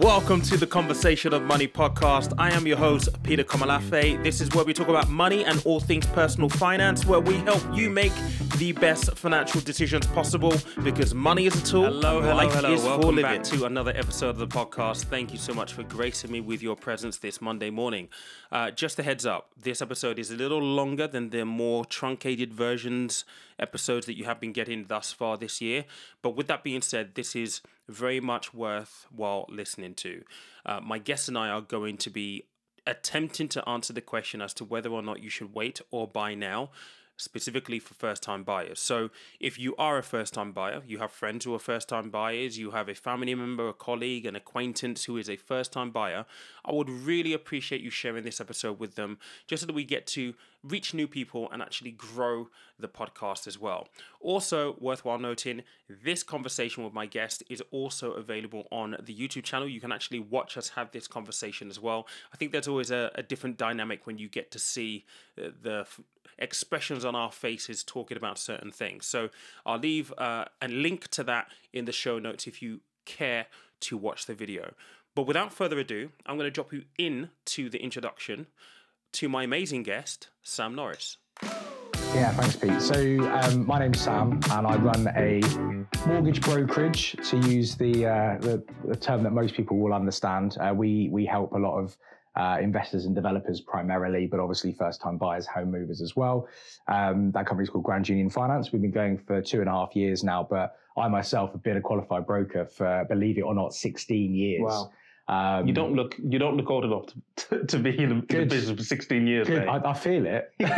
Welcome to the Conversation of Money podcast. I am your host, Peter Komolafe. This is where we talk about money and all things personal finance, where we help you make the best financial decisions possible because money is a tool. Hello. Welcome back to another episode of the podcast. Thank you so much for gracing me with your presence this Monday morning. Just a heads up, this episode is a little longer than the more truncated episodes that you have been getting thus far this year. But with that being said, this is very much worthwhile listening to. My guest and I are going to be attempting to answer the question as to whether or not you should wait or buy now, specifically for first-time buyers. So if you are a first-time buyer, you have friends who are first-time buyers, you have a family member, a colleague, an acquaintance who is a first-time buyer, I would really appreciate you sharing this episode with them just so that we get to reach new people and actually grow the podcast as well. Also, worthwhile noting, this conversation with my guest is also available on the YouTube channel. You can actually watch us have this conversation as well. I think there's always a different dynamic when you get to see the expressions on our faces talking about certain things. So I'll leave a link to that in the show notes if you care to watch the video. But without further ado, I'm going to drop you into the introduction to my amazing guest, Sam Norris. Yeah, thanks, Pete. So my name's Sam, and I run a mortgage brokerage, to use the term that most people will understand. We help a lot of investors and developers primarily, but obviously first-time buyers, home movers as well. That company's called Grand Union Finance. We've been going for 2.5 years now, but I myself have been a qualified broker for, believe it or not, 16 years. Wow. You don't look old enough to be in the business for 16 years. Good. I feel it. But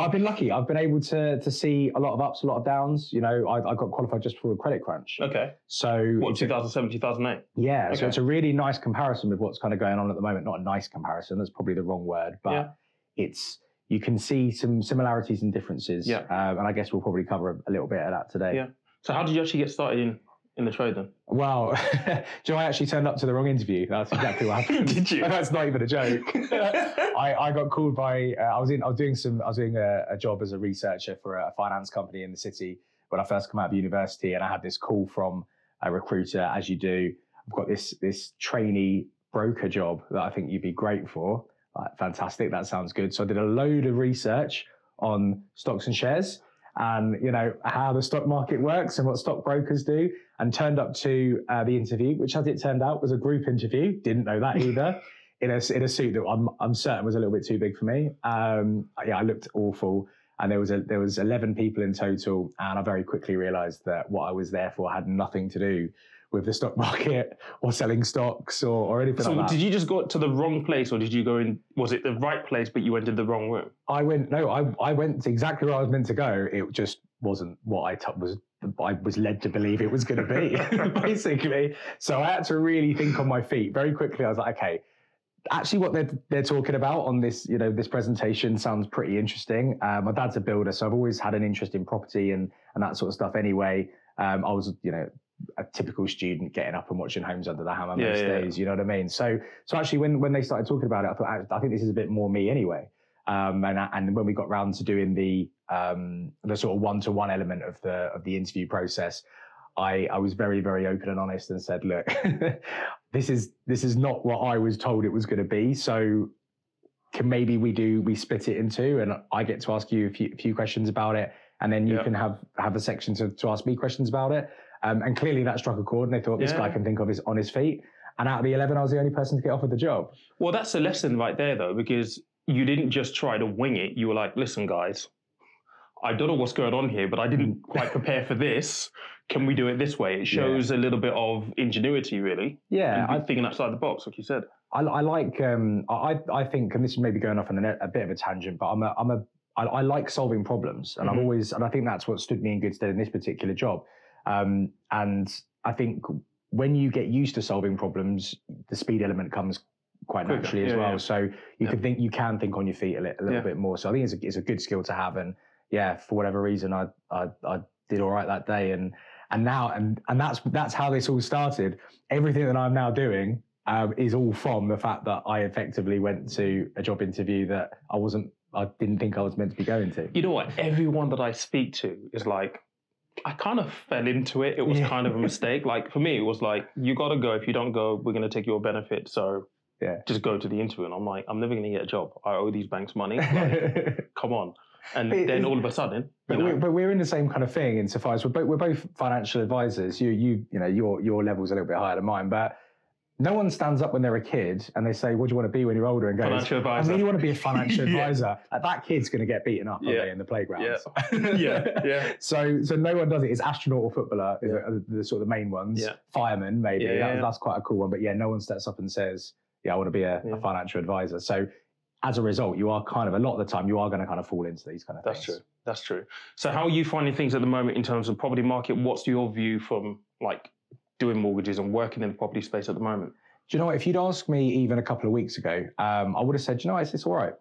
I've been lucky. I've been able to see a lot of ups, a lot of downs. You know, I got qualified just before the credit crunch. Okay. So what, 2007, 2008? Yeah. Okay. So it's a really nice comparison with what's kind of going on at the moment. Not a nice comparison. That's probably the wrong word, but It's you can see some similarities and differences. Yeah. And I guess we'll probably cover a little bit of that today. Yeah. So how did you actually get started in the trade then? Wow. Joe, I actually turned up to the wrong interview. That's exactly what happened. Did you? That's not even a joke. I got called by, I was doing a job as a researcher for a finance company in the city when I first come out of university, and I had this call from a recruiter, as you do. I've got this trainee broker job that I think you'd be great for. Like, fantastic. That sounds good. So I did a load of research on stocks and shares, and you know how the stock market works and what stockbrokers do, and turned up to the interview, which, as it turned out, was a group interview. Didn't know that either. in a suit that I'm certain was a little bit too big for me. I looked awful, and there was 11 people in total, and I very quickly realised that what I was there for had nothing to do with the stock market or selling stocks or anything like that. So did you just go to the wrong place, or did you go in, was it the right place but you went in the wrong room? I went to exactly where I was meant to go. It just wasn't what I was led to believe it was going to be, basically. So I had to really think on my feet very quickly. I was like, okay, actually what they're talking about on this, you know, this presentation sounds pretty interesting. My dad's a builder, so I've always had an interest in property and that sort of stuff anyway. I was, you know, a typical student getting up and watching Homes Under the Hammer most days. You know what I mean? So actually when they started talking about it, I thought, I think this is a bit more me anyway. And when we got round to doing the sort of one-to-one element of the interview process, I was very, very open and honest and said, look, this is not what I was told it was going to be. So can maybe we split it in two, and I get to ask you a few questions about it, and then you can have a section to ask me questions about it. And clearly that struck a chord, and they thought, this guy can think of his on his feet. And out of the 11, I was the only person to get offered the job. Well, that's a lesson right there, though, because you didn't just try to wing it. You were like, listen, guys, I don't know what's going on here, but I didn't quite prepare for this. Can we do it this way? It shows a little bit of ingenuity, really. Yeah. I'm thinking outside the box, like you said. I think, and this is maybe going off on a bit of a tangent, but I like solving problems. And I've always, and I think that's what stood me in good stead in this particular job. And I think when you get used to solving problems, the speed element comes quite naturally as well. Yeah. So you can think on your feet a little bit more. So I think it's a good skill to have. And yeah, for whatever reason, I did all right that day. And now, and that's how this all started. Everything that I'm now doing is all from the fact that I effectively went to a job interview that I didn't think I was meant to be going to. You know what? Everyone that I speak to is like, I kind of fell into it. It was kind of a mistake. Like for me, it was like, you got to go. If you don't go, we're going to take your benefit. So just go to the interview. And I'm like, I'm never going to get a job. I owe these banks money. Like, come on. And then all of a sudden, but we're in the same kind of thing insofar as we're both financial advisors. You know, your level's a little bit higher than mine, but no one stands up when they're a kid and they say, "What do you want to be when you're older?" and goes, "Financial advisor." I really want to be a financial advisor. That kid's going to get beaten up aren't they, in the playground. So no one does it. It's astronaut or footballer the sort of the main ones. Fireman maybe. That's quite a cool one. But no one steps up and says, "I want to be a financial advisor." So as a result, you are kind of, a lot of the time, you are going to kind of fall into these kind of things. That's true. So how are you finding things at the moment in terms of property market? What's your view from like doing mortgages and working in the property space at the moment? Do you know what? If you'd asked me even a couple of weeks ago, I would have said, you know, it's all right.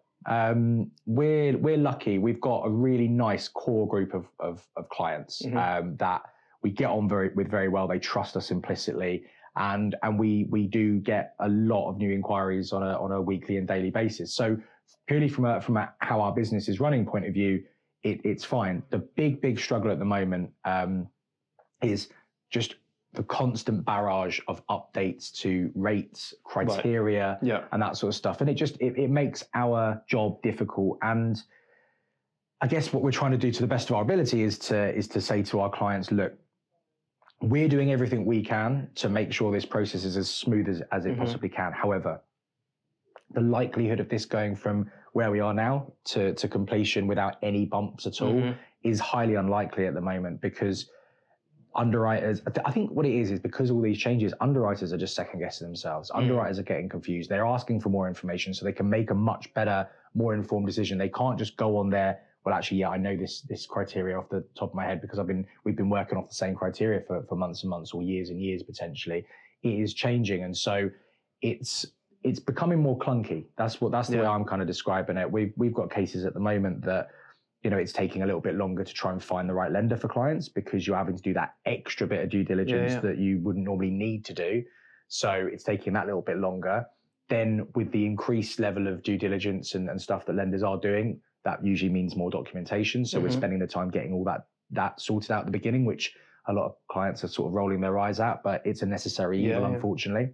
We're lucky. We've got a really nice core group of clients that we get on very well. They trust us implicitly. And we do get a lot of new inquiries on a weekly and daily basis. So purely from a how our business is running point of view, it's fine. The big struggle at the moment is just the constant barrage of updates to rates, criteria, and that sort of stuff. And it makes our job difficult. And I guess what we're trying to do to the best of our ability is to say to our clients, look, we're doing everything we can to make sure this process is as smooth as it possibly can. However, the likelihood of this going from where we are now to completion without any bumps at all is highly unlikely at the moment, because underwriters, I think what it is because all these changes, underwriters are just second guessing themselves. Underwriters are getting confused. They're asking for more information so they can make a much better, more informed decision. They can't just go on there. Well, actually, I know this criteria off the top of my head because we've been working off the same criteria for months and months or years and years potentially. It is changing, and so it's becoming more clunky. That's the way I'm kind of describing it. We've got cases at the moment that, you know, it's taking a little bit longer to try and find the right lender for clients because you're having to do that extra bit of due diligence that you wouldn't normally need to do. So it's taking that little bit longer. Then with the increased level of due diligence and stuff that lenders are doing, that usually means more documentation. So we're spending the time getting all that sorted out at the beginning, which a lot of clients are sort of rolling their eyes at, but it's a necessary evil, unfortunately.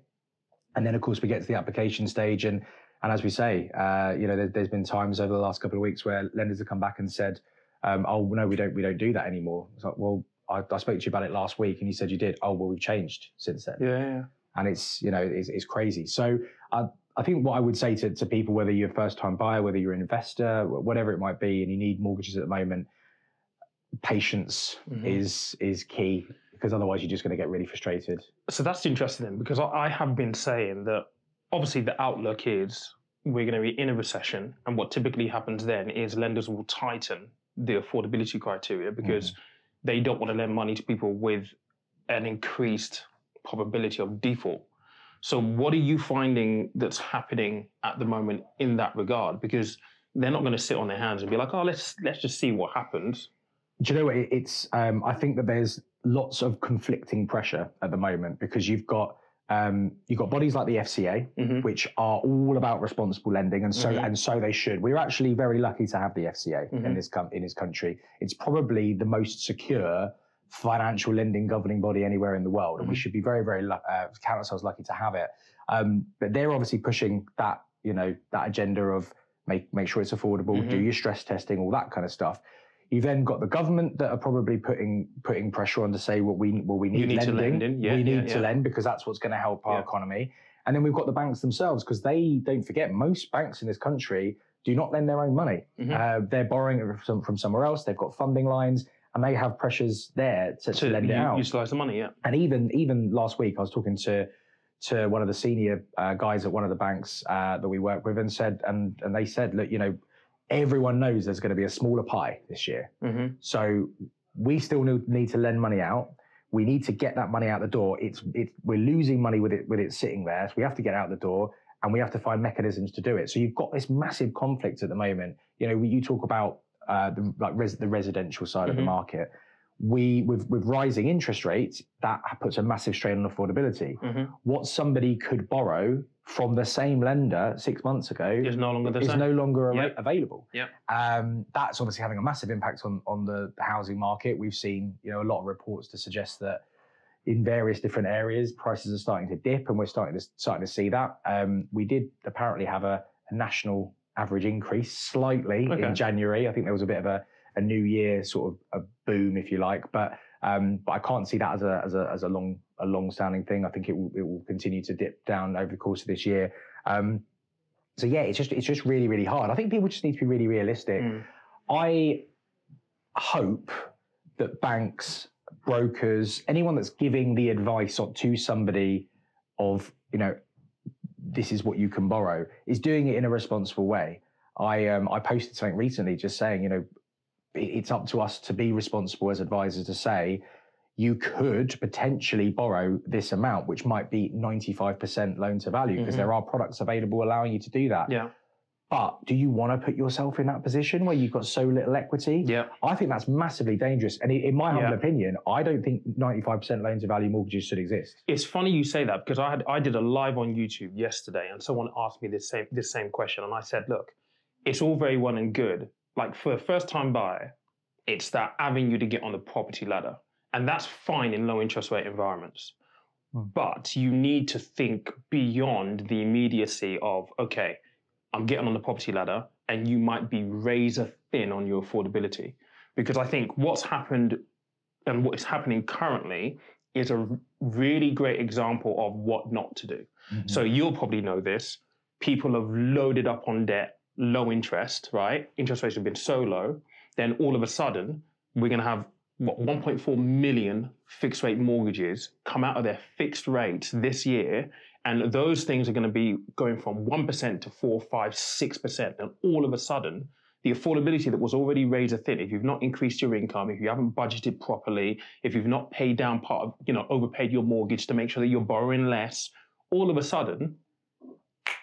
And then of course we get to the application stage. And as we say, you know, there's been times over the last couple of weeks where lenders have come back and said, oh no, we don't do that anymore. It's like, well, I spoke to you about it last week and you said you did. Oh, well, we've changed since then. Yeah. And it's, you know, it's crazy. So I think what I would say to people, whether you're a first-time buyer, whether you're an investor, whatever it might be, and you need mortgages at the moment, patience is key, because otherwise you're just going to get really frustrated. So that's interesting, because I have been saying that obviously the outlook is we're going to be in a recession, and what typically happens then is lenders will tighten the affordability criteria because they don't want to lend money to people with an increased probability of default. So what are you finding that's happening at the moment in that regard? Because they're not going to sit on their hands and be like, oh, let's just see what happens. Do you know what? It's I think that there's lots of conflicting pressure at the moment, because you've got bodies like the FCA, which are all about responsible lending, and so they should. We're actually very lucky to have the FCA in this country. It's probably the most secure financial lending governing body anywhere in the world, and we should be very, very count ourselves lucky to have it. But they're obviously pushing that, you know, that agenda of make sure it's affordable, do your stress testing, all that kind of stuff. You then got the government that are probably putting pressure on to say, well, we need lending. We need to lend because that's what's going to help our economy. And then we've got the banks themselves, because they don't forget, most banks in this country do not lend their own money. They're borrowing it from somewhere else. They've got funding lines. And they have pressures there to lend it out. Utilise the money, And even last week, I was talking to one of the senior guys at one of the banks that we work with, and said, and they said, look, you know, everyone knows there's going to be a smaller pie this year. So we still need to lend money out. We need to get that money out the door. We're losing money with it sitting there. So we have to get out the door, and we have to find mechanisms to do it. So you've got this massive conflict at the moment. You know, you talk about the residential side of the market. with rising interest rates, that puts a massive strain on affordability. Mm-hmm. What somebody could borrow from the same lender 6 months ago is no longer the same. No longer available. Yep. That's obviously having a massive impact on the housing market. We've seen, you know, a lot of reports to suggest that in various different areas, prices are starting to dip, and we're starting to see that. We did apparently have a national average increase slightly in January. I think there was a bit of a new year sort of a boom, if you like, but I can't see that as a long-standing thing. I think it will continue to dip down over the course of this year. So yeah, it's just really, really hard. I think people just need to be really realistic. Mm. I hope that banks, brokers, anyone that's giving the advice to somebody of, you know, this is what you can borrow, is doing it in a responsible way. I posted something recently just saying, you know, it's up to us to be responsible as advisors to say, you could potentially borrow this amount, which might be 95% loan to value, because mm-hmm. there are products available allowing you to do that. Yeah. But do you want to put yourself in that position where you've got so little equity? Yeah. I think that's massively dangerous. And in my humble opinion, I don't think 95% loan to value mortgages should exist. It's funny you say that, because I did a live on YouTube yesterday, and someone asked me this same question. And I said, look, it's all very well and good. Like, for a first time buyer, it's that avenue to get on the property ladder. And that's fine in low interest rate environments. But you need to think beyond the immediacy of, okay, I'm getting on the property ladder, and you might be razor thin on your affordability. Because I think what's happened and what is happening currently is a really great example of what not to do. Mm-hmm. So you'll probably know this. People have loaded up on debt, low interest, right? Interest rates have been so low. Then all of a sudden, we're going to have, what, 1.4 million fixed rate mortgages come out of their fixed rates this year. And those things are going to be going from 1% to 4, 5, 6%. And all of a sudden, the affordability that was already razor thin, if you've not increased your income, if you haven't budgeted properly, if you've not paid down part of, you know, overpaid your mortgage to make sure that you're borrowing less, all of a sudden,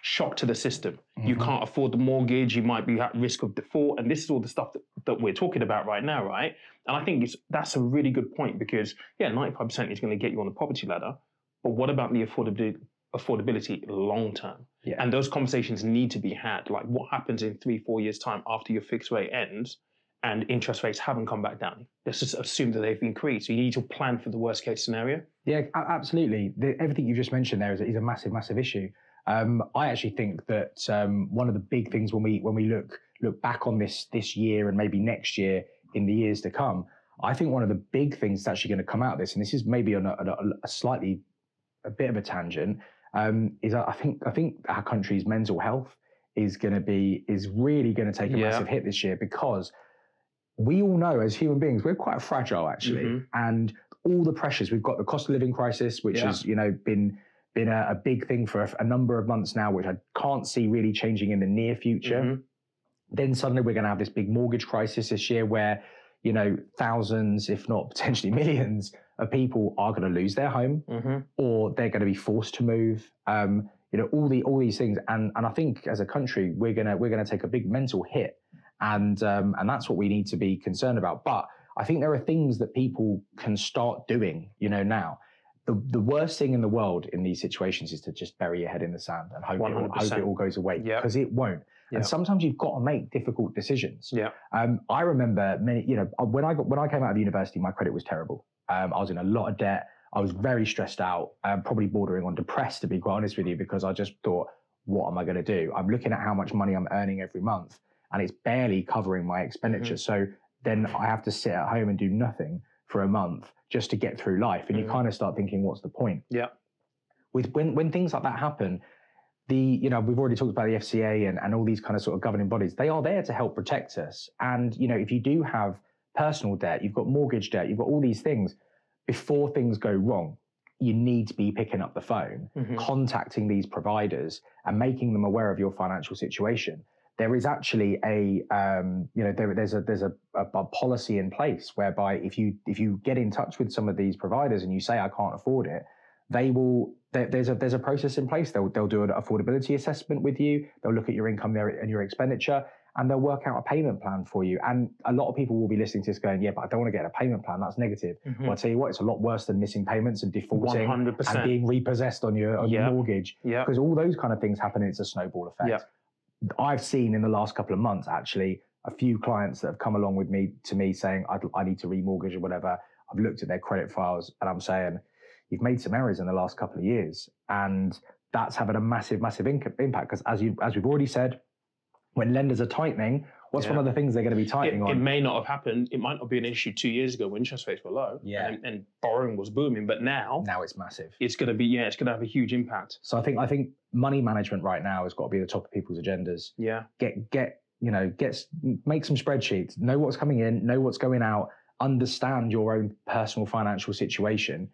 shock to the system. Mm-hmm. You can't afford the mortgage. You might be at risk of default. And this is all the stuff that we're talking about right now, right? And I think that's a really good point, because, yeah, 95% is going to get you on the property ladder. But what about the affordability long term? Yeah. And those conversations need to be had. Like, what happens in 3-4 years time after your fixed rate ends and interest rates haven't come back down? Let's just assume that they've increased. So you need to plan for the worst case scenario. Yeah, absolutely. Everything you just mentioned there is a massive, massive issue. I actually think that one of the big things when we look back on this year and maybe next year in the years to come, I think one of the big things that's actually going to come out of this, and this is maybe on a slightly a bit of a tangent, is I think our country's mental health is really going to take a massive hit this year, because we all know as human beings we're quite fragile, actually, mm-hmm. and all the pressures we've got, the cost of living crisis, which has been a big thing for a number of months now, which I can't see really changing in the near future. Mm-hmm. Then suddenly we're going to have this big mortgage crisis this year where, you know, thousands, if not potentially millions of people are going to lose their home, mm-hmm. or they're going to be forced to move, you know, all these things. And I think as a country, we're going to take a big mental hit, and that's what we need to be concerned about. But I think there are things that people can start doing, you know, now. The worst thing in the world in these situations is to just bury your head in the sand and hope it all goes away, because it won't. Yep. And sometimes you've got to make difficult decisions. Yeah. I remember when I came out of university, my credit was terrible. I was in a lot of debt. I was very stressed out, probably bordering on depressed, to be quite honest with you, because I just thought, what am I going to do? I'm looking at how much money I'm earning every month, and it's barely covering my expenditure. Mm-hmm. So then I have to sit at home and do nothing for a month just to get through life. And you kind of start thinking, what's the point? Yeah. When things like that happen, we've already talked about the FCA and all these kind of sort of governing bodies. They are there to help protect us. And, you know, if you do have personal debt, you've got mortgage debt, you've got all these things, before things go wrong, you need to be picking up the phone, mm-hmm. contacting these providers and making them aware of your financial situation. There is actually there's a policy in place whereby if you get in touch with some of these providers and you say, I can't afford it, there's a process in place. They'll do an affordability assessment with you. They'll look at your income there and your expenditure, and they'll work out a payment plan for you. And a lot of people will be listening to this going, yeah, but I don't want to get a payment plan. That's negative. Mm-hmm. Well, I'll tell you what, it's a lot worse than missing payments and defaulting 100%. And being repossessed on your mortgage. Because all those kind of things happen, and it's a snowball effect. Yep. I've seen in the last couple of months, actually, a few clients that have come along with me to me saying, I need to remortgage or whatever. I've looked at their credit files and I'm saying, you've made some errors in the last couple of years. And that's having a massive, massive impact. Because as we've already said, when lenders are tightening, what's one of the things they're going to be tightening on? It may not have happened. It might not be an issue 2 years ago when interest rates were low and borrowing was booming. But now it's massive. It's going to be, it's going to have a huge impact. So I think money management right now has got to be the top of people's agendas. Yeah. Make some spreadsheets, know what's coming in, know what's going out, understand your own personal financial situation.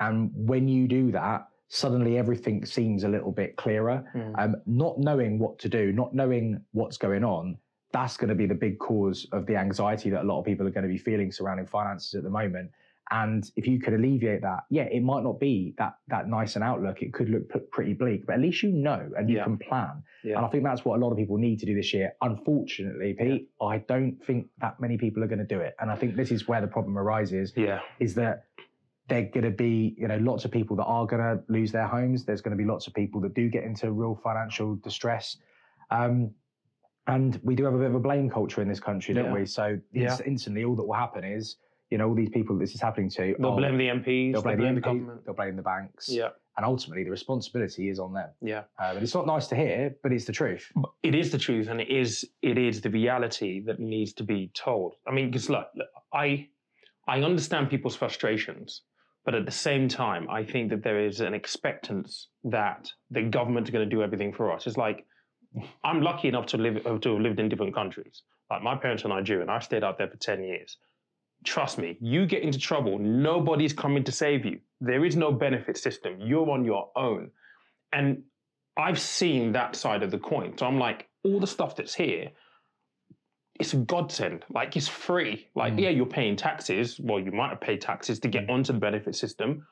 And when you do that, suddenly everything seems a little bit clearer. Not knowing what to do, not knowing what's going on, that's going to be the big cause of the anxiety that a lot of people are going to be feeling surrounding finances at the moment. And if you could alleviate that, it might not be that nice an outlook. It could look pretty bleak, but at least you know and you can plan. Yeah. And I think that's what a lot of people need to do this year. Unfortunately, Pete, I don't think that many people are going to do it. And I think this is where the problem arises, is that they're going to be, lots of people that are going to lose their homes. There's going to be lots of people that do get into real financial distress. And we do have a bit of a blame culture in this country, don't we? So instantly all that will happen is, all these people this is happening to. They'll blame the MPs, they'll blame the government. They'll blame the banks. Yeah. And ultimately the responsibility is on them. Yeah. And it's not nice to hear, but it's the truth. It is the truth, and it is the reality that needs to be told. I mean, because look, I understand people's frustrations, but at the same time, I think that there is an expectance that the government's going to do everything for us. It's like, I'm lucky enough to have lived in different countries. Like, my parents are Nigerian. I stayed out there for 10 years. Trust me, you get into trouble, nobody's coming to save you. There is no benefit system. You're on your own. And I've seen that side of the coin. So I'm like, all the stuff that's here, it's a godsend. Like, it's free. Like, you're paying taxes. Well, you might have paid taxes to get onto the benefit system,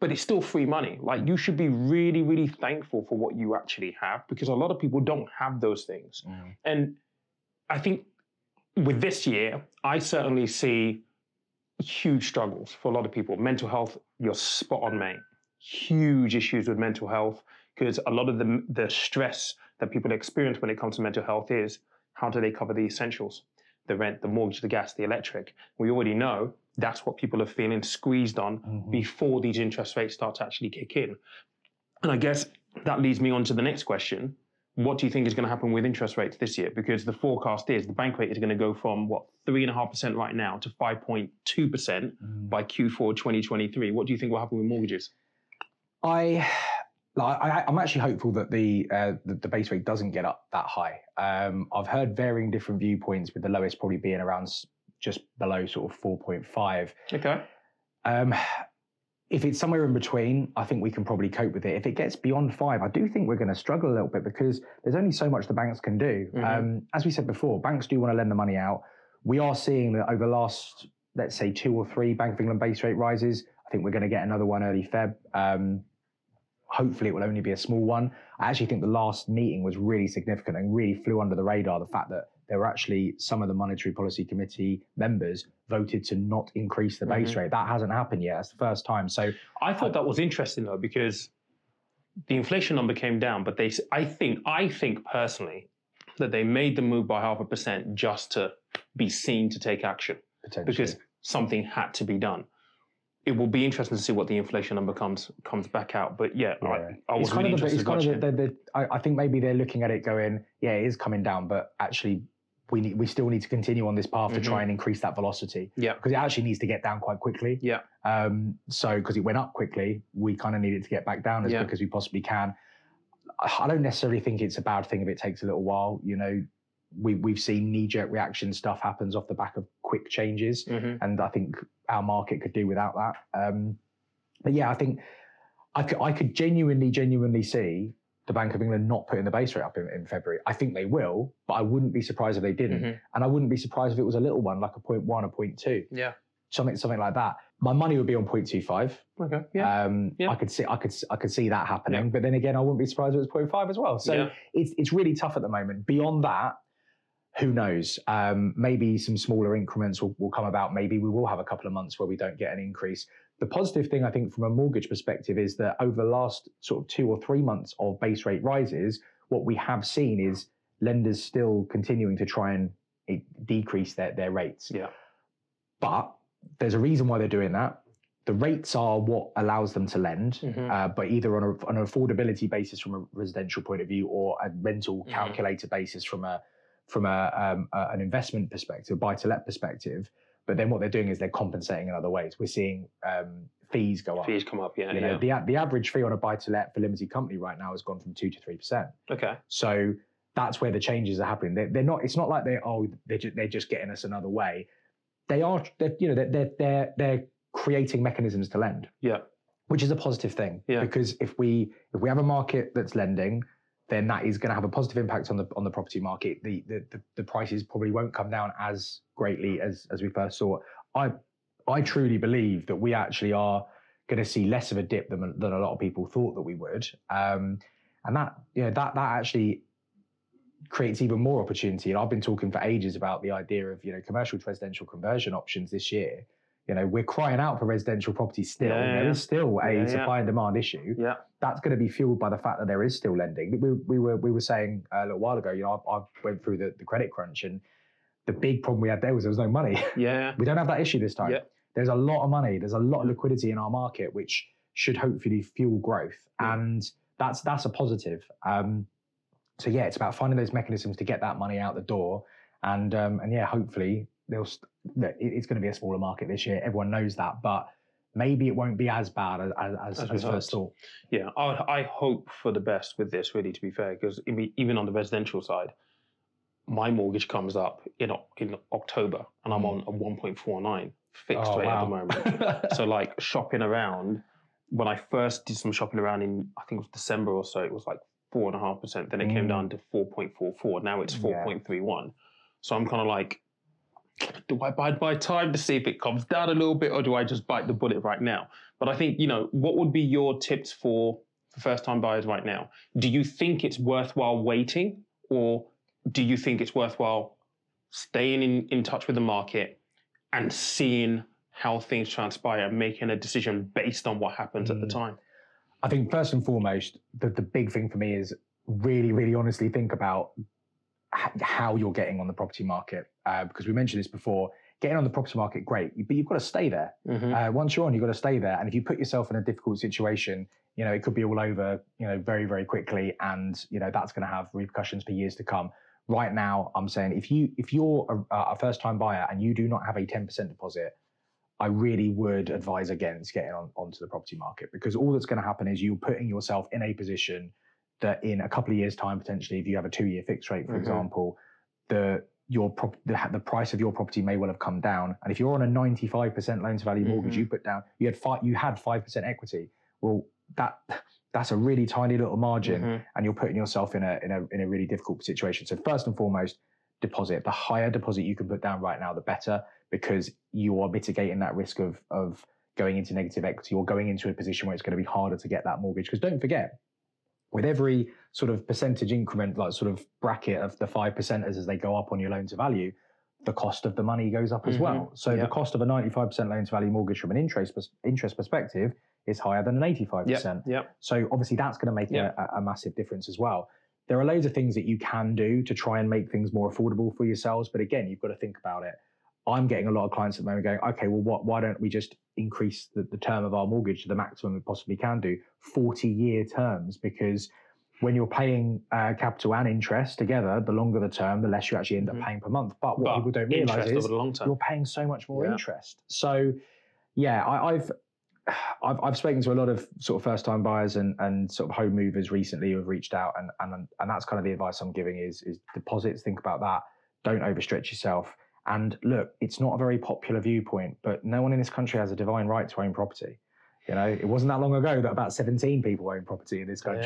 but it's still free money. Like, you should be really, really thankful for what you actually have, because a lot of people don't have those things. And I think with this year, I certainly see huge struggles for a lot of people. Mental health, you're spot on, mate. Huge issues with mental health, because a lot of the stress that people experience when it comes to mental health is, how do they cover the essentials? The rent, the mortgage, the gas, the electric. We already know that's what people are feeling squeezed on before these interest rates start to actually kick in. And I guess that leads me on to the next question. What do you think is going to happen with interest rates this year? Because the forecast is the bank rate is going to go from, 3.5% right now to 5.2% by Q4 2023. What do you think will happen with mortgages? I'm actually hopeful that the base rate doesn't get up that high. I've heard varying different viewpoints, with the lowest probably being around just below sort of 4.5. Okay. If it's somewhere in between, I think we can probably cope with it. If it gets beyond 5, I do think we're going to struggle a little bit, because there's only so much the banks can do. As we said before, banks do want to lend the money out. We are seeing that over the last, let's say, 2 or 3 Bank of England base rate rises. I think we're going to get another one early Feb. Hopefully it will only be a small one. I actually think the last meeting was really significant and really flew under the radar, the fact that there were actually some of the Monetary Policy Committee members voted to not increase the base rate. That hasn't happened yet. That's the first time. So I thought that was interesting, though, because the inflation number came down, but I think personally that they made the move by 0.5% just to be seen to take action, because something had to be done. It will be interesting to see what the inflation number comes back out. But I was really interested to watch it. I think maybe they're looking at it going, it is coming down, but actually we still need to continue on this path to try and increase that velocity. Yeah. Because it actually needs to get down quite quickly. Yeah. So because it went up quickly, we kind of need it to get back down as quick as we possibly can. I don't necessarily think it's a bad thing if it takes a little while. We've seen knee-jerk reaction stuff happens off the back of quick changes. And I think our market could do without that. I think I could genuinely see the Bank of England not putting the base rate up in February. I think they will, but I wouldn't be surprised if they didn't. And I wouldn't be surprised if it was a little one, like a 0.1 or 0.2. Yeah. Something like that. My money would be on 0.25. Okay. Yeah. I could see that happening. Yeah. But then again, I wouldn't be surprised if it was 0.5 as well. So it's really tough at the moment. Beyond that, who knows? Maybe some smaller increments will come about. Maybe we will have a couple of months where we don't get an increase. The positive thing, I think, from a mortgage perspective is that over the last sort of 2 or 3 months of base rate rises, what we have seen is lenders still continuing to try and decrease their rates. Yeah. But there's a reason why they're doing that. The rates are what allows them to lend, mm-hmm. But either on an affordability basis from a residential point of view or a rental mm-hmm. calculator basis from an investment perspective, buy-to-let perspective. But then what they're doing is they're compensating in other ways. We're seeing fees go up. Fees come up, yeah. The average fee on a buy-to-let for limited company right now has gone from 2 to 3%. Okay. So that's where the changes are happening. They're not. It's not like they're just getting us another way. They are. They're creating mechanisms to lend. Yeah. Which is a positive thing. Yeah. Because if we have a market that's lending, then that is going to have a positive impact on the property market. The prices probably won't come down as greatly as we first saw. I truly believe that we actually are going to see less of a dip than a lot of people thought that we would. And that actually creates even more opportunity. And I've been talking for ages about the idea of, commercial to residential conversion options this year. We're crying out for residential property still. There is still a supply and demand issue. Yeah. That's going to be fueled by the fact that there is still lending. We were saying a little while ago, I went through the credit crunch, and the big problem we had there was there was no money. Yeah. We don't have that issue this time. Yeah. There's a lot of money. There's a lot of liquidity in our market, which should hopefully fuel growth. Yeah. And that's a positive. So yeah, it's about finding those mechanisms to get that money out the door. And hopefully it's going to be a smaller market this year. Everyone knows that, but maybe it won't be as bad as first thought. Yeah, I hope for the best with this, really, to be fair, because even on the residential side, my mortgage comes up in October, and I'm on a 1.49 fixed rate at the moment. So like shopping around, when I first did some shopping around in, I think it was December or so, it was like 4.5%. Then it came down to 4.44. Now it's 4.31. So I'm kind of like, do I bide my time to see if it comes down a little bit, or do I just bite the bullet right now? But I think, what would be your tips for first-time buyers right now? Do you think it's worthwhile waiting, or do you think it's worthwhile staying in touch with the market and seeing how things transpire and making a decision based on what happens at the time? I think first and foremost, the big thing for me is really, really honestly think about how you're getting on the property market. Because we mentioned this before, getting on the property market, great, but you've got to stay there. Mm-hmm. Once you're on, you've got to stay there. And if you put yourself in a difficult situation, it could be all over, very, very quickly. And, that's going to have repercussions for years to come. Right now, I'm saying if you're a first-time buyer and you do not have a 10% deposit, I really would advise against getting onto the property market, because all that's going to happen is you're putting yourself in a position that in a couple of years' time, potentially, if you have a 2-year fixed rate, for example, the price of your property may well have come down. And if you're on a 95% loan to value mortgage, you put down, you had 5% equity. Well, that's a really tiny little margin, and you're putting yourself in a really difficult situation. So first and foremost, deposit. The higher deposit you can put down right now, the better, because you are mitigating that risk of going into negative equity or going into a position where it's going to be harder to get that mortgage. Because don't forget, with every sort of percentage increment, like sort of bracket of the 5%ers as they go up on your loan to value, the cost of the money goes up as well. So the cost of a 95% loan to value mortgage from an interest perspective is higher than an 85%. Yep. So obviously that's going to make a massive difference as well. There are loads of things that you can do to try and make things more affordable for yourselves. But again, you've got to think about it. I'm getting a lot of clients at the moment going, okay, well, why don't we just increase the term of our mortgage to the maximum we possibly can do, 40-year terms, because when you're paying capital and interest together, the longer the term, the less you actually end up paying per month. But what people don't realise is you're paying so much more interest. So, yeah, I've spoken to a lot of sort of first-time buyers and sort of home movers recently who have reached out, and that's kind of the advice I'm giving is deposits. Think about that. Don't overstretch yourself. And look, it's not a very popular viewpoint, but no one in this country has a divine right to own property. It wasn't that long ago that about 17 people own property in this country.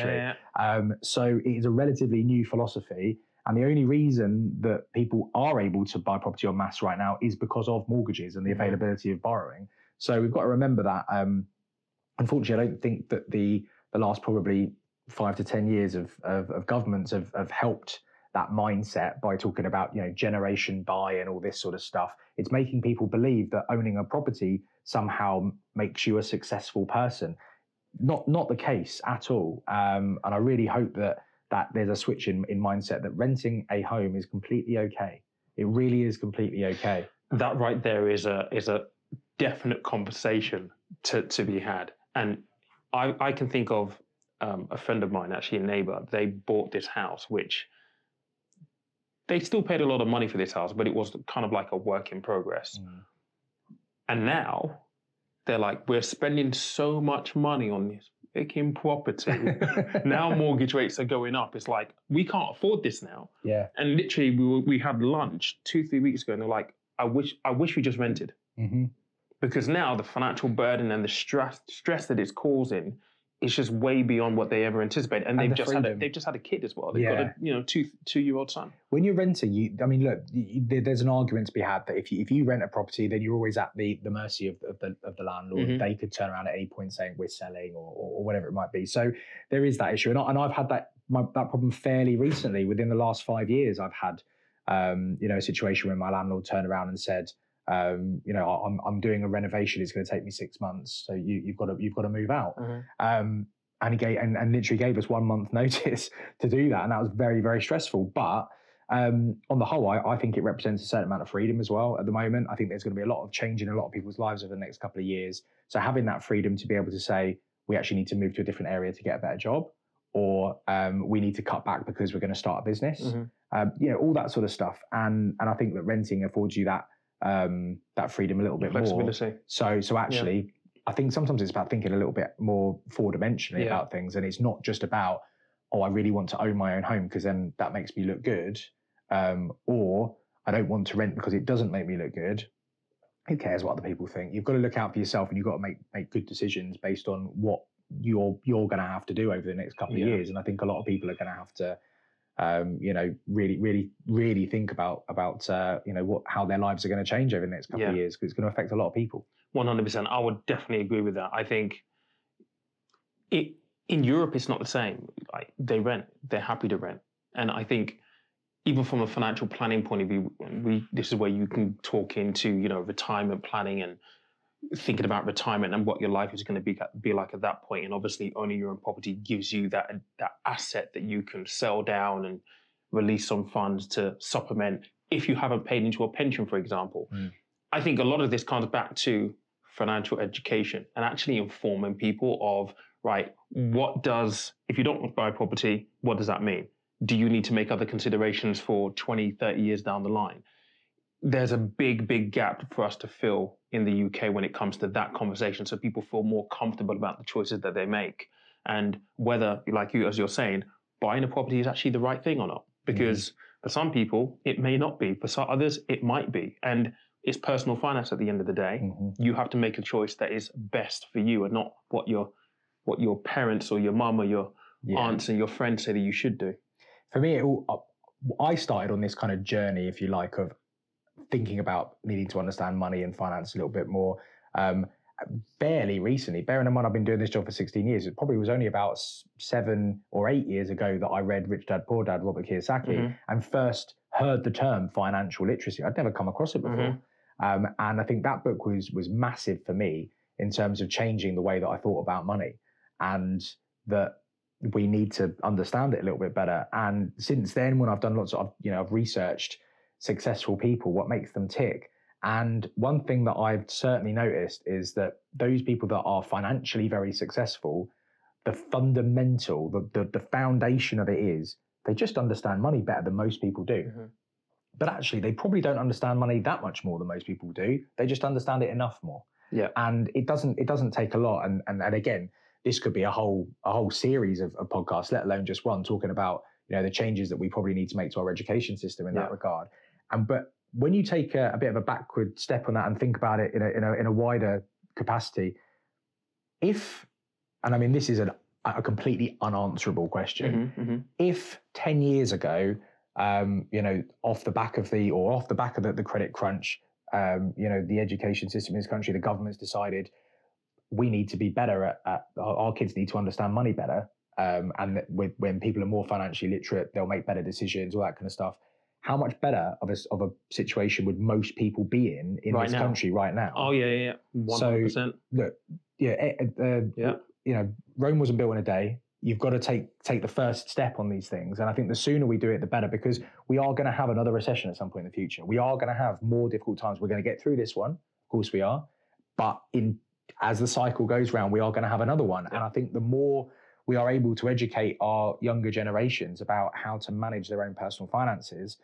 Yeah. So it is a relatively new philosophy. And the only reason that people are able to buy property en masse right now is because of mortgages and the availability of borrowing. So we've got to remember that. Unfortunately, I don't think that the last probably 5 to 10 years of governments have helped that mindset by talking about, you know, generation buy and all this sort of stuff. It's making people believe that owning a property somehow makes you a successful person. Not the case at all. And I really hope that there's a switch in mindset that renting a home is completely okay. It really is completely okay. That right there is a definite conversation to be had. And I can think of a friend of mine, actually a neighbor, they bought this house, which they still paid a lot of money for this house, but it was kind of like a work in progress. Mm. And now they're like, we're spending so much money on this picking property. Now mortgage rates are going up. It's like, we can't afford this now. Yeah. And literally we had lunch 2-3 weeks ago and they're like, I wish we just rented. Mm-hmm. Because now the financial burden and the stress that it's causing is just way beyond what they ever anticipated. And they've just had a kid as well. They've got a, you know, two-year-old son. When you're renting, there's an argument to be had that if you rent a property, then you're always at the mercy of the landlord. Mm-hmm. They could turn around at any point saying we're selling or whatever it might be. So there is that issue, and I've had that problem fairly recently. Within the last 5 years, I've had a situation where my landlord turned around and said, I'm doing a renovation. It's going to take me 6 months. So you've got to move out. Mm-hmm. And he literally gave us 1 month notice to do that. And that was very, very stressful. But on the whole, I think it represents a certain amount of freedom as well. At the moment, I think there's going to be a lot of change in a lot of people's lives over the next couple of years. So having that freedom to be able to say, we actually need to move to a different area to get a better job, or we need to cut back because we're going to start a business, mm-hmm. All that sort of stuff. And I think that renting affords you that freedom a little bit more. Flexibility. So actually, I think sometimes it's about thinking a little bit more four-dimensionally about things, and it's not just about, oh, I really want to own my own home because then that makes me look good, or I don't want to rent because it doesn't make me look good. Who cares what other people think? You've got to look out for yourself, and you've got to make good decisions based on what you're going to have to do over the next couple of years. And I think a lot of people are going to have to really think about how their lives are going to change over the next couple of years, because it's going to affect a lot of people. 100%. I would definitely agree with that. I think in Europe, it's not the same. Like, they rent, they're happy to rent. And I think even from a financial planning point of view, this is where you can talk into, retirement planning and thinking about retirement and what your life is going to be like at that point. And obviously owning your own property gives you that asset that you can sell down and release some funds to supplement if you haven't paid into a pension, for example. Mm. I think a lot of this comes back to financial education and actually informing people of, right, if you don't buy property, what does that mean? Do you need to make other considerations for 20, 30 years down the line? There's a big, big gap for us to fill in the UK when it comes to that conversation, so people feel more comfortable about the choices that they make and whether, like you, as you're saying, buying a property is actually the right thing or not. Because for some people, it may not be. For some others, it might be. And it's personal finance at the end of the day. Mm-hmm. You have to make a choice that is best for you and not what your parents or your mum or your aunts and your friends say that you should do. For me, I started on this kind of journey, if you like, of thinking about needing to understand money and finance a little bit more fairly recently. Bearing in mind, I've been doing this job for 16 years. It probably was only about 7 or 8 years ago that I read Rich Dad, Poor Dad, Robert Kiyosaki, mm-hmm. and first heard the term financial literacy. I'd never come across it before. Mm-hmm. And I think that book was massive for me in terms of changing the way that I thought about money, and that we need to understand it a little bit better. And since then, when I've done lots of, I've researched successful people, what makes them tick. And one thing that I've certainly noticed is that those people that are financially very successful, the fundamental, the foundation of it is they just understand money better than most people do. Mm-hmm. But actually, they probably don't understand money that much more than most people do. They just understand it enough more. Yeah. And it doesn't take a lot. And again, this could be a whole series of podcasts, let alone just one, talking about the changes that we probably need to make to our education system in that regard. But when you take a bit of a backward step on that and think about it in a wider capacity, this is a completely unanswerable question. Mm-hmm, mm-hmm. If 10 years ago, off the back of the credit crunch, the education system in this country, the government's decided we need to be better at our kids need to understand money better. And when people are more financially literate, they'll make better decisions, all that kind of stuff. How much better of a situation would most people be in right this now. Country right now? Oh yeah, 100%. So look, you know, Rome wasn't built in a day. You've got to take the first step on these things. And I think the sooner we do it, the better, because we are going to have another recession at some point in the future. We are going to have more difficult times. We're going to get through this one. Of course we are. But as the cycle goes round, we are going to have another one. Yeah. And I think the more we are able to educate our younger generations about how to manage their own personal finances,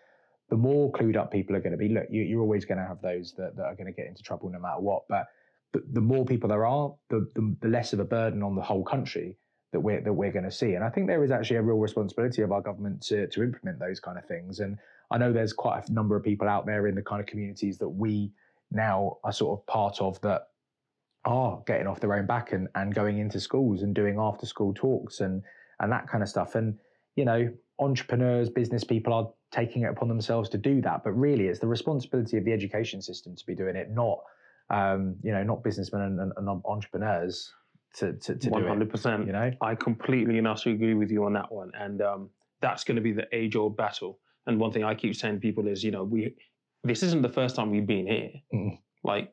the more clued up people are going to be. Look, you're always going to have those that are going to get into trouble no matter what. But the more people there are, the less of a burden on the whole country that we're going to see. And I think there is actually a real responsibility of our government to implement those kind of things. And I know there's quite a number of people out there in the kind of communities that we now are sort of part of that are getting off their own back and going into schools and doing after school talks and that kind of stuff. And, you know, entrepreneurs, business people are taking it upon themselves to do that. But really it's the responsibility of the education system to be doing it, not, you know, not businessmen and entrepreneurs to 100%, do it, you know? I completely and utterly agree with you on that one. And that's going to be the age-old battle. And one thing I keep saying to people is, you know, this isn't the first time we've been here. Mm. Like,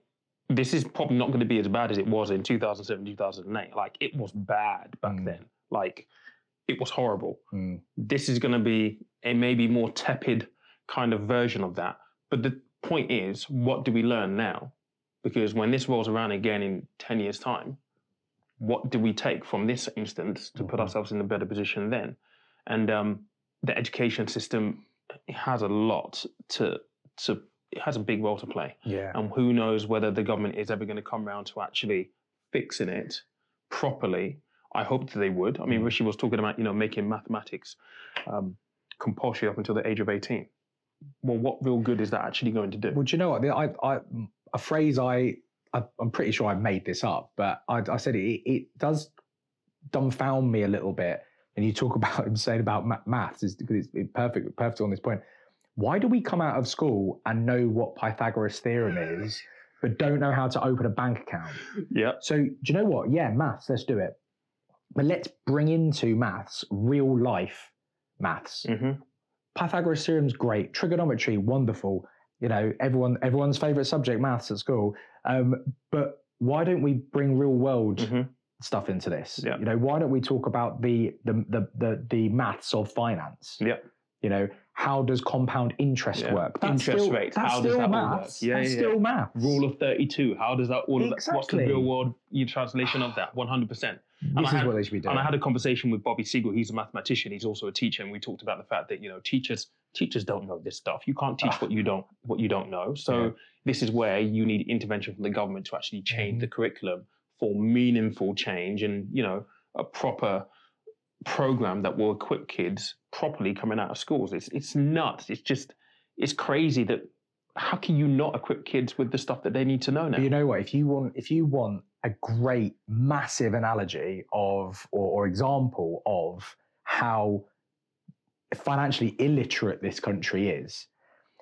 this is probably not going to be as bad as it was in 2007, 2008. Like, it was bad back then. Like, it was horrible. Mm. This is going to be a maybe more tepid kind of version of that. But the point is, what do we learn now? Because when this rolls around again in 10 years' time, what do we take from this instance to put ourselves in a better position then? And the education system has a lot to it has a big role to play. Yeah. And who knows whether the government is ever going to come around to actually fixing it properly. I hope that they would. I mean, Rishi was talking about, you know, making mathematics compulsory up until the age of 18. Well, what real good is that actually going to do? Well, do you know what? A phrase I'm pretty sure I made this up, but I said it does dumbfound me a little bit. And you talk about him saying about maths, is because it's perfect on this point. Why do we come out of school and know what Pythagoras' theorem is, but don't know how to open a bank account? Yeah. So do you know what? Yeah, maths. Let's do it. But let's bring into maths real life maths. Mm-hmm. Pythagoras' theorem's great. Trigonometry, wonderful. You know, everyone's favorite subject, maths at school. But why don't we bring real world stuff into this? Yep. You know, why don't we talk about the maths of finance? Yep. You know, how does compound interest work? That's interest rates. How does that all work? Yeah, that's still maths. Rule of 32. How does that all? Exactly. What's the real world translation of that? 100%. This is what they should be doing. And I had a conversation with Bobby Siegel. He's a mathematician. He's also a teacher. And we talked about the fact that, you know, teachers don't know this stuff. You can't teach what you don't know. So this is where you need intervention from the government to actually change the curriculum for meaningful change and, you know, a proper program that will equip kids properly coming out of schools. It's nuts. It's crazy that how can you not equip kids with the stuff that they need to know now? But you know what? If you want a great massive analogy of or example of how financially illiterate this country is,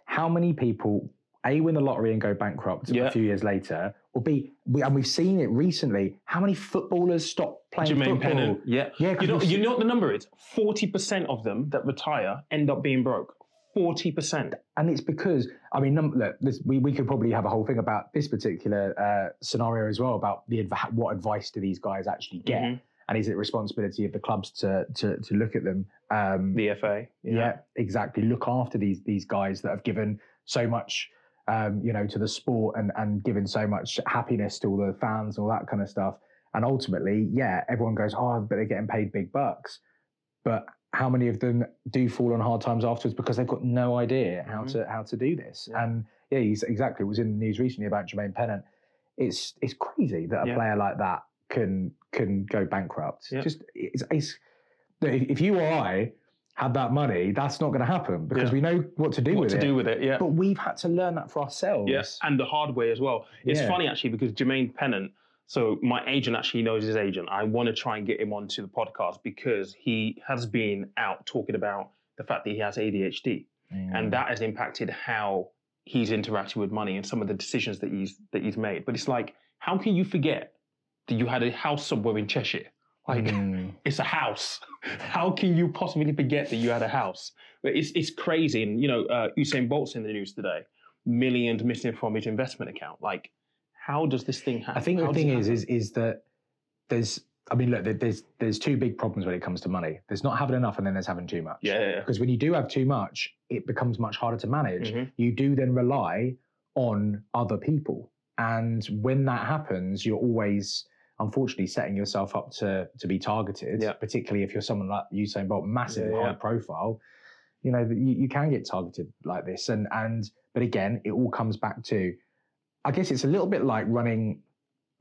how many people A, win the lottery and go bankrupt a few years later, or B, and we've seen it recently, how many footballers stop playing football? Jermaine Pennant, you know what the number is? 40% of them that retire end up being broke. 40%. And it's because, I mean, look, we could probably have a whole thing about this particular scenario as well, about what advice do these guys actually get? Mm-hmm. And is it responsibility of the clubs to look at them? The FA. Yeah, exactly. Look after these guys that have given so much, you know, to the sport and given so much happiness to all the fans and all that kind of stuff. And ultimately, everyone goes, oh, but they're getting paid big bucks. But how many of them do fall on hard times afterwards because they've got no idea how to do this? Yeah. And exactly. It was in the news recently about Jermaine Pennant. It's crazy that a player like that can go bankrupt. Yeah. Just it's if you or I had that money, that's not going to happen because we know what to do with it. Yeah. But we've had to learn that for ourselves. Yes, and the hard way as well. It's funny actually because Jermaine Pennant. So my agent actually knows his agent. I want to try and get him onto the podcast because he has been out talking about the fact that he has ADHD. Mm. And that has impacted how he's interacted with money and some of the decisions that he's made. But it's like, how can you forget that you had a house somewhere in Cheshire? Like, it's a house. How can you possibly forget that you had a house? It's crazy. And, you know, Usain Bolt's in the news today. Millions missing from his investment account. Like, how does this thing happen? I think the thing is that there's, I mean, look, there's two big problems when it comes to money. There's not having enough, and then there's having too much. Yeah. Because when you do have too much, it becomes much harder to manage. Mm-hmm. You do then rely on other people. And when that happens, you're always, unfortunately, setting yourself up to be targeted, particularly if you're someone like Usain Bolt, massive, high profile. You know, you can get targeted like this. But again, it all comes back to, I guess it's a little bit like running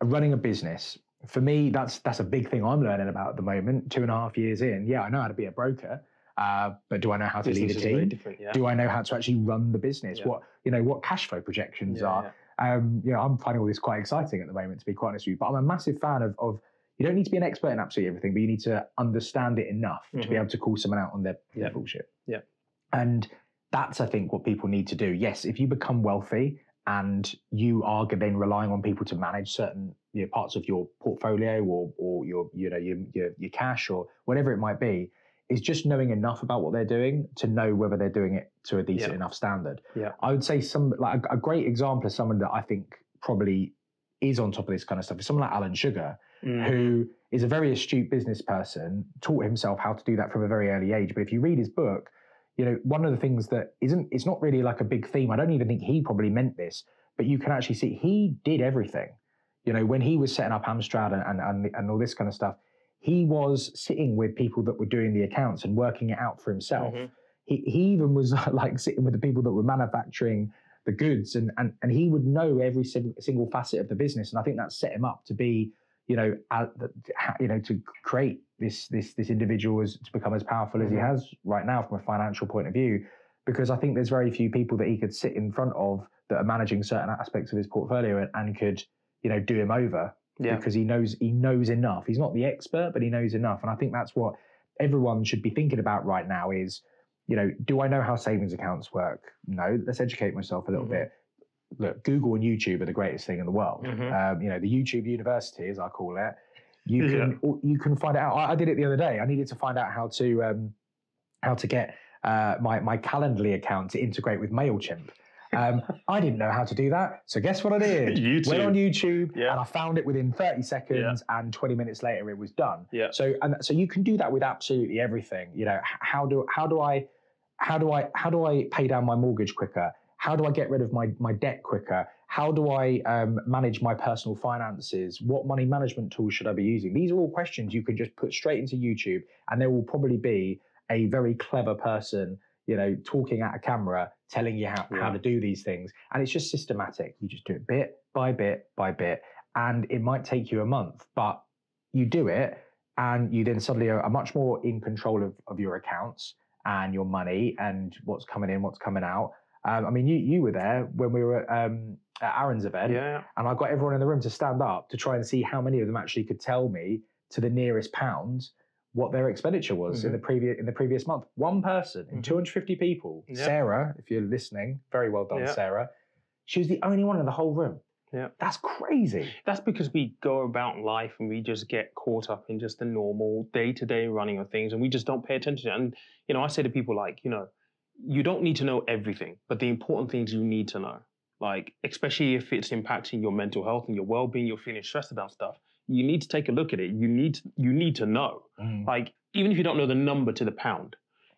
a business. For me, that's a big thing I'm learning about at the moment. 2.5 years in, I know how to be a broker, but do I know how to lead a team? Do I know how to actually run the business? What cash flow projections are? I'm finding all this quite exciting at the moment, to be quite honest with you. But I'm a massive fan of you don't need to be an expert in absolutely everything, but you need to understand it enough to be able to call someone out on their bullshit. Yeah, and that's I think what people need to do. Yes, if you become wealthy and you are then relying on people to manage certain parts of your portfolio or your cash or whatever it might be, is just knowing enough about what they're doing to know whether they're doing it to a decent enough standard. Yeah, I would say a great example of someone that I think probably is on top of this kind of stuff is someone like Alan Sugar, who is a very astute business person, taught himself how to do that from a very early age. But if you read his book, one of the things that it's not really like a big theme. I don't even think he probably meant this, but you can actually see he did everything. When he was setting up Amstrad and all this kind of stuff, he was sitting with people that were doing the accounts and working it out for himself. Mm-hmm. He even was like sitting with the people that were manufacturing the goods and he would know every single facet of the business. And I think that set him up to be, to create this individual to become as powerful as he has right now from a financial point of view. Because I think there's very few people that he could sit in front of that are managing certain aspects of his portfolio and could, do him over. Yeah. Because he knows enough. He's not the expert, but he knows enough. And I think that's what everyone should be thinking about right now is, do I know how savings accounts work? No, let's educate myself a little bit. Look, Google and YouTube are the greatest thing in the world. The YouTube University, as I call it, you can find it out. I did it the other day. I needed to find out how to get my Calendly account to integrate with MailChimp. I didn't know how to do that, so guess what I did? YouTube. Went on YouTube, and I found it within 30 seconds, and 20 minutes later it was done. Yeah. So you can do that with absolutely everything. How do I pay down my mortgage quicker? How do I get rid of my debt quicker? How do I manage my personal finances? What money management tools should I be using? These are all questions you can just put straight into YouTube, and there will probably be a very clever person, talking at a camera, telling you how to do these things. And it's just systematic. You just do it bit by bit by bit. And it might take you a month, but you do it and you then suddenly are much more in control of your accounts and your money and what's coming in, what's coming out. You were there when we were at Aaron's event, and I got everyone in the room to stand up to try and see how many of them actually could tell me to the nearest pound what their expenditure was in the previous month. One person in 250 people, Sarah, if you're listening, very well done, Sarah. She was the only one in the whole room. Yeah, that's crazy. That's because we go about life and we just get caught up in just the normal day-to-day running of things, and we just don't pay attention. And I say to people you don't need to know everything, but the important things you need to know. Like, especially if it's impacting your mental health and your well-being, you're feeling stressed about stuff, you need to take a look at it. You need to know. Like, even if you don't know the number to the pound,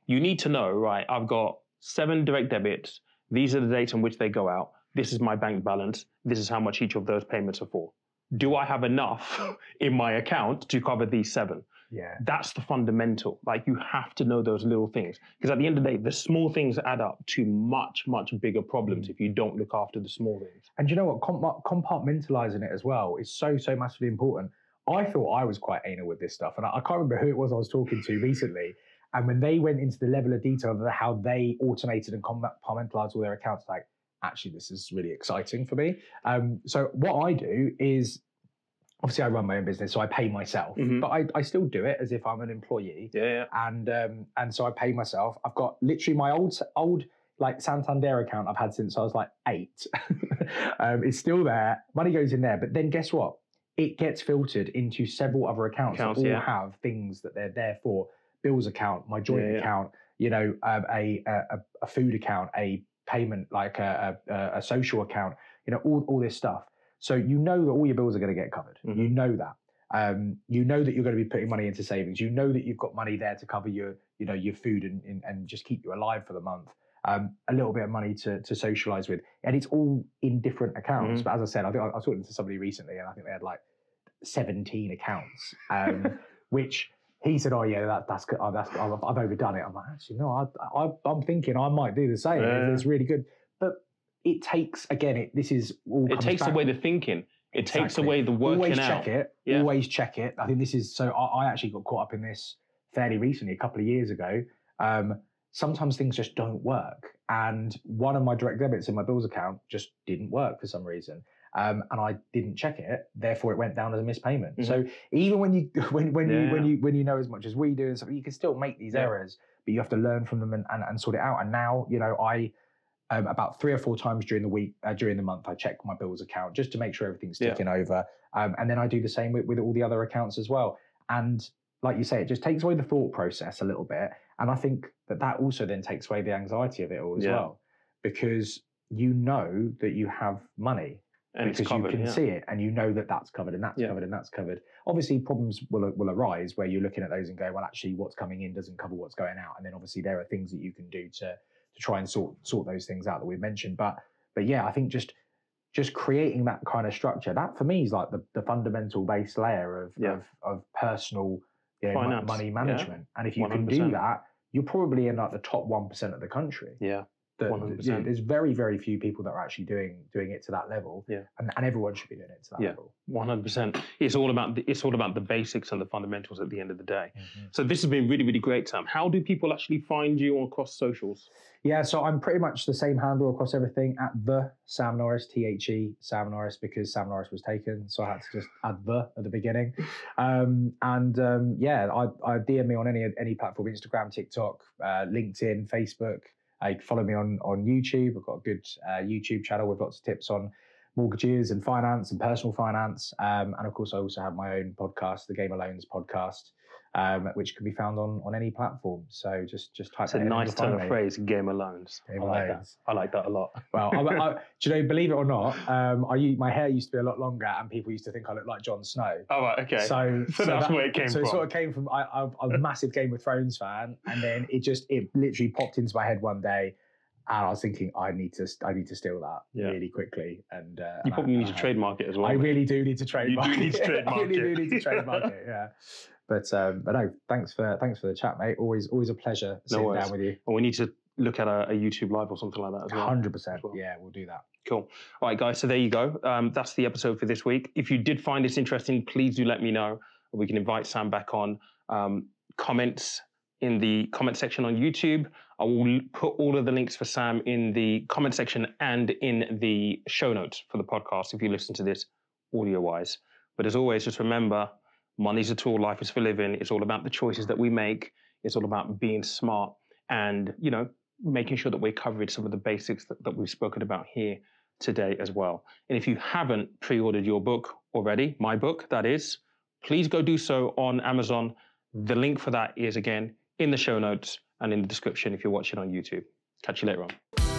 you need to know, right, I've got 7 direct debits. These are the dates on which they go out. This is my bank balance. This is how much each of those payments are for. Do I have enough in my account to cover these 7? Yeah. That's the fundamental. Like, you have to know those little things. Because at the end of the day, the small things add up to much, much bigger problems if you don't look after the small things. And you know what? Compartmentalizing it as well is so, so massively important. I thought I was quite anal with this stuff. And I can't remember who it was I was talking to recently. And when they went into the level of detail of how they automated and compartmentalized all their accounts, like, actually, this is really exciting for me. So what I do is, obviously, I run my own business, so I pay myself. But I still do it as if I'm an employee. Yeah. And so I pay myself. I've got literally my old Santander account I've had since I was 8. It's still there. Money goes in there. But then guess what? it gets filtered into several other accounts that all have things that they're there for. Bills account, my joint account, you know, a food account, a payment, like a social account, you know, all this stuff. So you know that all your bills are going to get covered. Mm-hmm. You know that. You know that you're going to be putting money into savings. You know that you've got money there to cover your food and just keep you alive for the month. A little bit of money to socialize with, and it's all in different accounts. Mm-hmm. But as I said, I think I was talking to somebody recently, and I think they had like 17 accounts, which he said, "Oh yeah, that's good. Oh, I've overdone it." I'm like, actually, no, I'm thinking I might do the same. It's really good, but it takes this is all. It takes away the thinking. It takes away the working always out. Always check it. Yeah. Always check it. I think this is so. I actually got caught up in this fairly recently, a couple of years ago. Sometimes things just don't work. And one of my direct debits in my bills account just didn't work for some reason. And I didn't check it. Therefore, it went down as a missed payment. Mm-hmm. So even when you know as much as we do and stuff, you can still make these errors, but you have to learn from them and sort it out. And now, you know, I about 3 or 4 times during the month, I check my bills account just to make sure everything's ticking over. And then I do the same with all the other accounts as well. And like you say, it just takes away the thought process a little bit. And I think that also then takes away the anxiety of it all as well, because you know that you have money and because it's covered, you can see it, and you know that that's covered and that's covered and that's covered. Obviously, problems will arise where you're looking at those and go, well, actually, what's coming in doesn't cover what's going out. And then obviously there are things that you can do to try and sort those things out that we've mentioned. But yeah, I think just creating that kind of structure, that for me is like the fundamental base layer of personal, you know, finance, money management. And if you 100%. Can do that, you're probably in like the top 1% of the country. Yeah, 100%. You know, there's very, very few people that are actually doing it to that level. Yeah, and everyone should be doing it to that level. 100%. It's all about the basics and the fundamentals at the end of the day. Mm-hmm. So this has been really, really great, Sam. How do people actually find you across socials? Yeah, so I'm pretty much the same handle across everything at the Sam Norris, THE Sam Norris, because Sam Norris was taken, so I had to just add the at the beginning. I DM me on any platform: Instagram, TikTok, LinkedIn, Facebook. You can follow me on YouTube. I've got a good YouTube channel with lots of tips on mortgages and finance and personal finance. And of course, I also have my own podcast, The Game of Loans podcast, which can be found on any platform. So just type in. It's a nice turn of phrase, Game of Loans. Game of Loans. I like that a lot. Well, do you know, believe it or not, my hair used to be a lot longer and people used to think I looked like Jon Snow. Oh, right, okay. So that's where it came from. So it sort of came from, I'm a massive Game of Thrones fan, and then it literally popped into my head one day. And I was thinking, I need to steal that really quickly. And you probably need to trademark it as well. I really do need to trademark it. You do need to trademark it. I really do need to trademark it, yeah. But no, thanks for the chat, mate. Always a pleasure sitting down with you. Well, we need to look at a YouTube live or something like that as well. 100%. Well. Yeah, we'll do that. Cool. All right, guys. So there you go. That's the episode for this week. If you did find this interesting, please do let me know. We can invite Sam back on. Comments in the comment section on YouTube. I will put all of the links for Sam in the comment section and in the show notes for the podcast if you listen to this audio-wise. But as always, just remember, money's a tool, life is for living. It's all about the choices that we make. It's all about being smart and, you know, making sure that we're covering some of the basics that we've spoken about here today as well. And if you haven't pre-ordered your book already, my book, that is, please go do so on Amazon. The link for that is, again, in the show notes and in the description if you're watching on YouTube. Catch you later on.